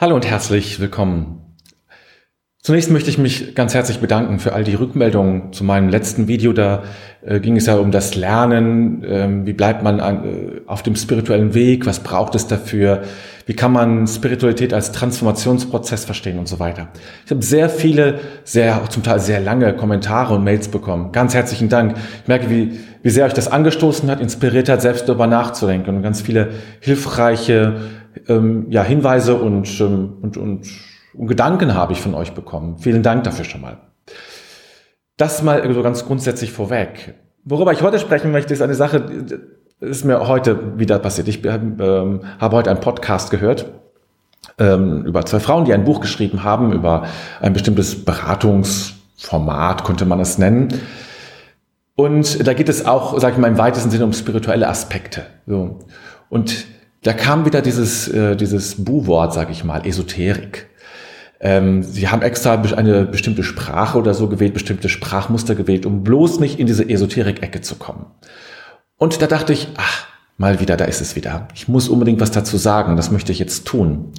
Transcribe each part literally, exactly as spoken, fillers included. Hallo und herzlich willkommen. Zunächst möchte ich mich ganz herzlich bedanken für all die Rückmeldungen zu meinem letzten Video. Da äh, ging es ja um das Lernen, äh, wie bleibt man an, äh, auf dem spirituellen Weg, was braucht es dafür, wie kann man Spiritualität als Transformationsprozess verstehen und so weiter. Ich habe sehr viele, sehr auch zum Teil sehr lange Kommentare und Mails bekommen. Ganz herzlichen Dank. Ich merke, wie, wie sehr euch das angestoßen hat, inspiriert hat, selbst darüber nachzudenken und ganz viele hilfreiche Ähm, ja, Hinweise und, ähm, und, und, und Gedanken habe ich von euch bekommen. Vielen Dank dafür schon mal. Das mal so ganz grundsätzlich vorweg. Worüber ich heute sprechen möchte, ist eine Sache, ist mir heute wieder passiert. Ich ähm, habe heute einen Podcast gehört ähm, über zwei Frauen, die ein Buch geschrieben haben, über ein bestimmtes Beratungsformat, könnte man es nennen. Und da geht es auch, sage ich mal, im weitesten Sinne um spirituelle Aspekte. So. Und da kam wieder dieses äh, dieses Bu-Wort, sage ich mal, Esoterik. Ähm, sie haben extra eine bestimmte Sprache oder so gewählt, bestimmte Sprachmuster gewählt, um bloß nicht in diese Esoterik-Ecke zu kommen. Und da dachte ich, ach, mal wieder, da ist es wieder. Ich muss unbedingt was dazu sagen, das möchte ich jetzt tun.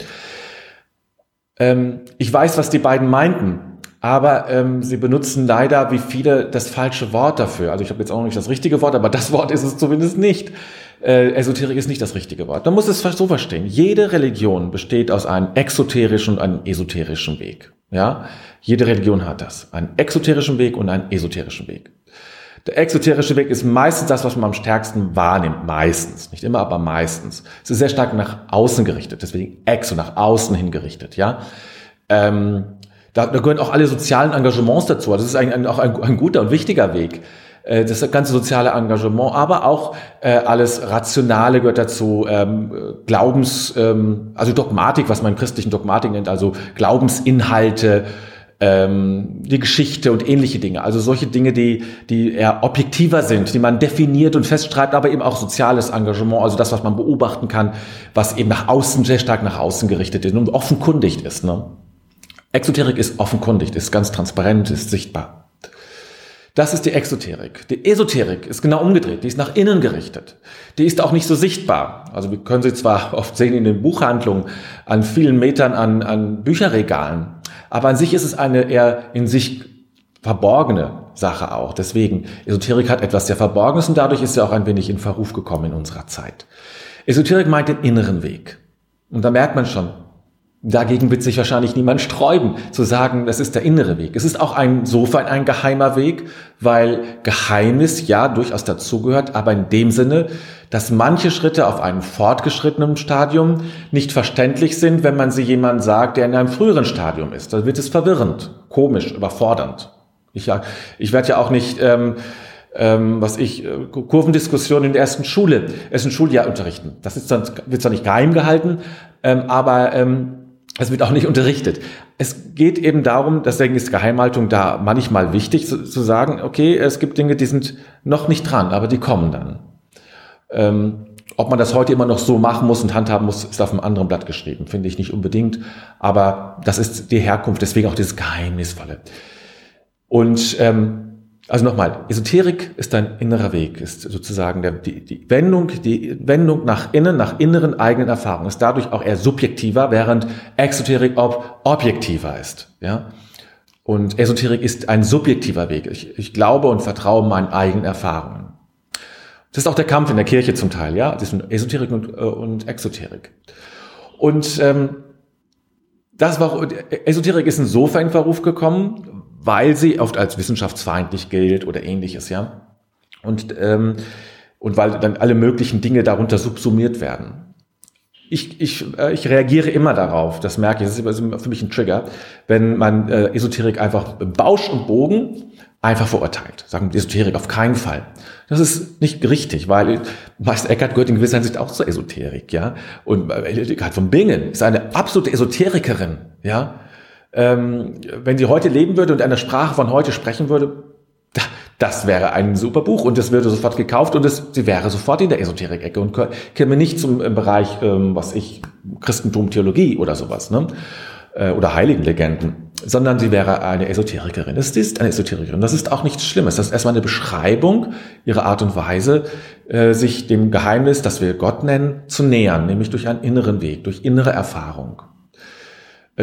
Ähm, ich weiß, was die beiden meinten, aber ähm, sie benutzen leider, wie viele, das falsche Wort dafür. Also ich habe jetzt auch noch nicht das richtige Wort, aber das Wort ist es zumindest nicht. Äh, Esoterik ist nicht das richtige Wort. Man muss es so verstehen. Jede Religion besteht aus einem exoterischen und einem esoterischen Weg. Ja, jede Religion hat das. Einen exoterischen Weg und einen esoterischen Weg. Der exoterische Weg ist meistens das, was man am stärksten wahrnimmt. Meistens. Nicht immer, aber meistens. Es ist sehr stark nach außen gerichtet. Deswegen exo, nach außen hingerichtet. Ja, ähm, da, da gehören auch alle sozialen Engagements dazu. Das ist ein, ein, auch ein, ein guter und wichtiger Weg. Das ganze soziale Engagement, aber auch äh, alles Rationale gehört dazu, ähm, Glaubens, ähm, also Dogmatik, was man christlichen Dogmatik nennt, also Glaubensinhalte, ähm, die Geschichte und ähnliche Dinge. Also solche Dinge, die die eher objektiver sind, die man definiert und festschreibt, aber eben auch soziales Engagement, also das, was man beobachten kann, was eben nach außen, sehr stark nach außen gerichtet ist und offenkundig ist. Ne? Exoterik ist offenkundig, ist ganz transparent, ist sichtbar. Das ist die Exoterik. Die Esoterik ist genau umgedreht. Die ist nach innen gerichtet. Die ist auch nicht so sichtbar. Also wir können sie zwar oft sehen in den Buchhandlungen, an vielen Metern an, an Bücherregalen, aber an sich ist es eine eher in sich verborgene Sache auch. Deswegen, Esoterik hat etwas sehr Verborgenes und dadurch ist sie auch ein wenig in Verruf gekommen in unserer Zeit. Esoterik meint den inneren Weg. Und da merkt man schon, dagegen wird sich wahrscheinlich niemand sträuben, zu sagen, das ist der innere Weg. Es ist auch ein, insofern ein geheimer Weg, weil Geheimnis ja durchaus dazugehört, aber in dem Sinne, dass manche Schritte auf einem fortgeschrittenen Stadium nicht verständlich sind, wenn man sie jemandem sagt, der in einem früheren Stadium ist. Dann wird es verwirrend, komisch, überfordernd. Ich, ich werde ja auch nicht... Ähm, Ähm, was ich, äh, Kurvendiskussionen in der ersten Schule, ersten Schuljahr unterrichten. Das ist dann, wird zwar nicht geheim gehalten, ähm, aber ähm, es wird auch nicht unterrichtet. Es geht eben darum, deswegen ist Geheimhaltung da manchmal wichtig, zu, zu sagen, okay, es gibt Dinge, die sind noch nicht dran, aber die kommen dann. Ähm, ob man das heute immer noch so machen muss und handhaben muss, ist auf einem anderen Blatt geschrieben, finde ich nicht unbedingt, aber das ist die Herkunft, deswegen auch dieses Geheimnisvolle. Und ähm, Also nochmal, Esoterik ist ein innerer Weg, ist sozusagen der, die, die Wendung, die Wendung nach innen, nach inneren eigenen Erfahrungen, ist dadurch auch eher subjektiver, während Exoterik ob, objektiver ist, ja. Und Esoterik ist ein subjektiver Weg. Ich, ich glaube und vertraue meinen eigenen Erfahrungen. Das ist auch der Kampf in der Kirche zum Teil, ja, zwischen Esoterik und, und Exoterik. Und, ähm, das war, Esoterik ist insofern in Verruf gekommen, weil sie oft als wissenschaftsfeindlich gilt oder ähnliches, ja. Und, ähm, und weil dann alle möglichen Dinge darunter subsumiert werden. Ich, ich, äh, ich reagiere immer darauf, das merke ich, das ist für mich ein Trigger, wenn man äh, Esoterik einfach Bausch und Bogen einfach verurteilt. Sagen Esoterik auf keinen Fall. Das ist nicht richtig, weil Meister Eckhart gehört in gewisser Hinsicht auch zur Esoterik, ja. Und Eckhart von Bingen ist eine absolute Esoterikerin, ja. Ähm, wenn sie heute leben würde und einer Sprache von heute sprechen würde, das wäre ein super Buch und das würde sofort gekauft und das, sie wäre sofort in der Esoterik-Ecke und käme nicht zum im Bereich, ähm, was ich, Christentum, Theologie oder sowas, ne? Äh, oder Heiligenlegenden, sondern sie wäre eine Esoterikerin. Es ist eine Esoterikerin. Das ist auch nichts Schlimmes. Das ist erstmal eine Beschreibung ihrer Art und Weise, äh, sich dem Geheimnis, das wir Gott nennen, zu nähern, nämlich durch einen inneren Weg, durch innere Erfahrung.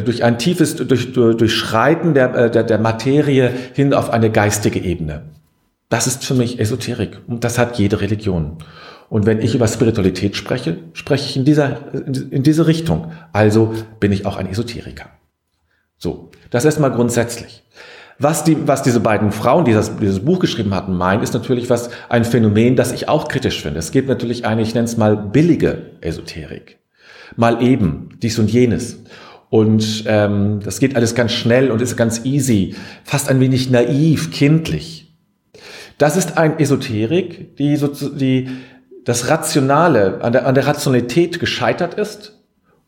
durch ein tiefes durch, durch, Durchschreiten der, der, der Materie hin auf eine geistige Ebene. Das ist für mich Esoterik und das hat jede Religion. Und wenn ich über Spiritualität spreche, spreche ich in dieser in diese Richtung. Also bin ich auch ein Esoteriker. So, das erstmal grundsätzlich. Was die, was diese beiden Frauen, die das, dieses Buch geschrieben hatten, meinen, ist natürlich was, ein Phänomen, das ich auch kritisch finde. Es gibt natürlich eine, ich nenne es mal billige Esoterik. Mal eben, dies und jenes. Und ähm, das geht alles ganz schnell und ist ganz easy. Fast ein wenig naiv, kindlich. Das ist eine Esoterik, die, so, die das Rationale, an der, an der Rationalität gescheitert ist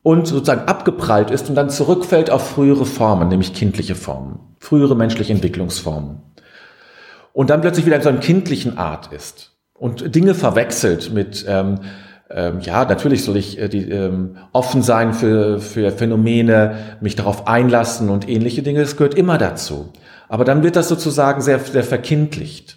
und sozusagen abgeprallt ist und dann zurückfällt auf frühere Formen, nämlich kindliche Formen, frühere menschliche Entwicklungsformen. Und dann plötzlich wieder in so einer kindlichen Art ist und Dinge verwechselt mit, ähm, ähm, ja, natürlich soll ich äh, die, ähm, offen sein für, für Phänomene, mich darauf einlassen und ähnliche Dinge, das gehört immer dazu. Aber dann wird das sozusagen sehr, sehr verkindlicht.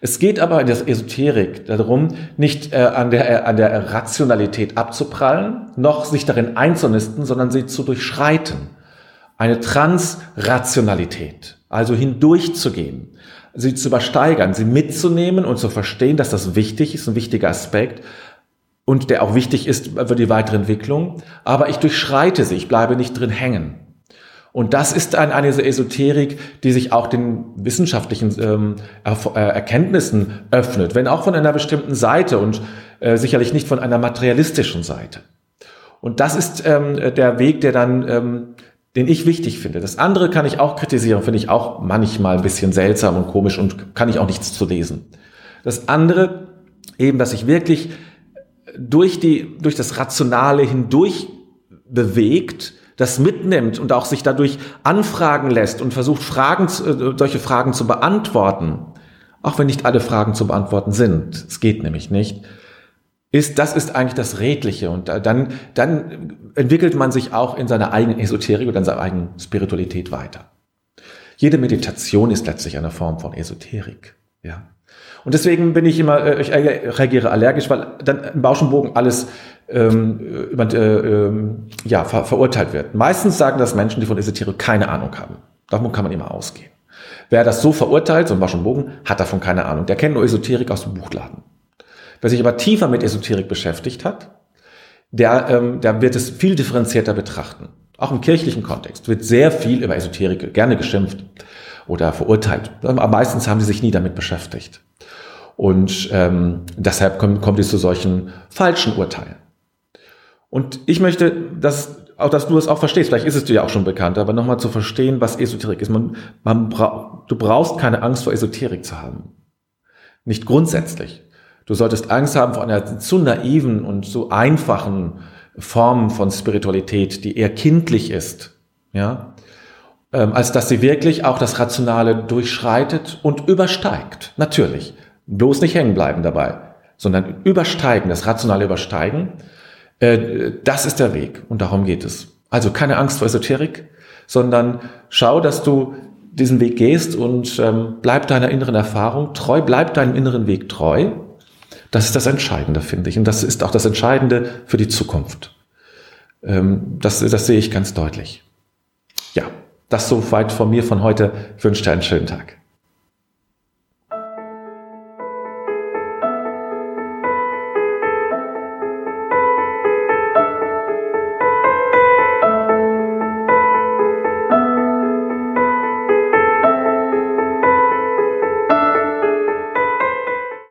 Es geht aber in der Esoterik darum, nicht äh, an, der, äh, an der Rationalität abzuprallen, noch sich darin einzunisten, sondern sie zu durchschreiten. Eine Transrationalität, also hindurchzugehen, sie zu übersteigern, sie mitzunehmen und zu verstehen, dass das wichtig ist, ein wichtiger Aspekt und der auch wichtig ist für die weitere Entwicklung. Aber ich durchschreite sie, ich bleibe nicht drin hängen. Und das ist eine, eine Esoterik, die sich auch den wissenschaftlichen ähm, Erf- Erkenntnissen öffnet, wenn auch von einer bestimmten Seite und äh, sicherlich nicht von einer materialistischen Seite. Und das ist ähm, der Weg, der dann, ähm, den ich wichtig finde. Das andere kann ich auch kritisieren, finde ich auch manchmal ein bisschen seltsam und komisch und kann ich auch nichts zu lesen. Das andere eben, dass ich wirklich durch die, durch das Rationale hindurch bewegt, das mitnimmt und auch sich dadurch anfragen lässt und versucht, Fragen, solche Fragen zu beantworten, auch wenn nicht alle Fragen zu beantworten sind, es geht nämlich nicht, ist, das ist eigentlich das Redliche. Und dann, dann entwickelt man sich auch in seiner eigenen Esoterik oder in seiner eigenen Spiritualität weiter. Jede Meditation ist letztlich eine Form von Esoterik, ja. Und deswegen bin ich immer, ich reagiere allergisch, weil dann im Bauschenbogen alles ähm, äh, äh, ja, ver- verurteilt wird. Meistens sagen das Menschen, die von Esoterik keine Ahnung haben. Davon kann man immer ausgehen. Wer das so verurteilt, so ein Bauschenbogen, hat davon keine Ahnung. Der kennt nur Esoterik aus dem Buchladen. Wer sich aber tiefer mit Esoterik beschäftigt hat, der, ähm, der wird es viel differenzierter betrachten. Auch im kirchlichen Kontext wird sehr viel über Esoterik gerne geschimpft oder verurteilt. Aber meistens haben sie sich nie damit beschäftigt. Und ähm, deshalb kommt, kommt es zu solchen falschen Urteilen. Und ich möchte, dass, auch, dass du es auch verstehst, vielleicht ist es dir ja auch schon bekannt, aber nochmal zu verstehen, was Esoterik ist. Man, man bra- du brauchst keine Angst vor Esoterik zu haben. Nicht grundsätzlich. Du solltest Angst haben vor einer zu naiven und zu einfachen Form von Spiritualität, die eher kindlich ist, ja, ähm, als dass sie wirklich auch das Rationale durchschreitet und übersteigt. Natürlich. Bloß nicht hängen bleiben dabei, sondern übersteigen, das rationale Übersteigen, äh, das ist der Weg und darum geht es. Also keine Angst vor Esoterik, sondern schau, dass du diesen Weg gehst und ähm, bleib deiner inneren Erfahrung treu, bleib deinem inneren Weg treu. Das ist das Entscheidende, finde ich. Und das ist auch das Entscheidende für die Zukunft. Ähm, das, das sehe ich ganz deutlich. Ja, das soweit von mir von heute. Ich wünsche dir einen schönen Tag.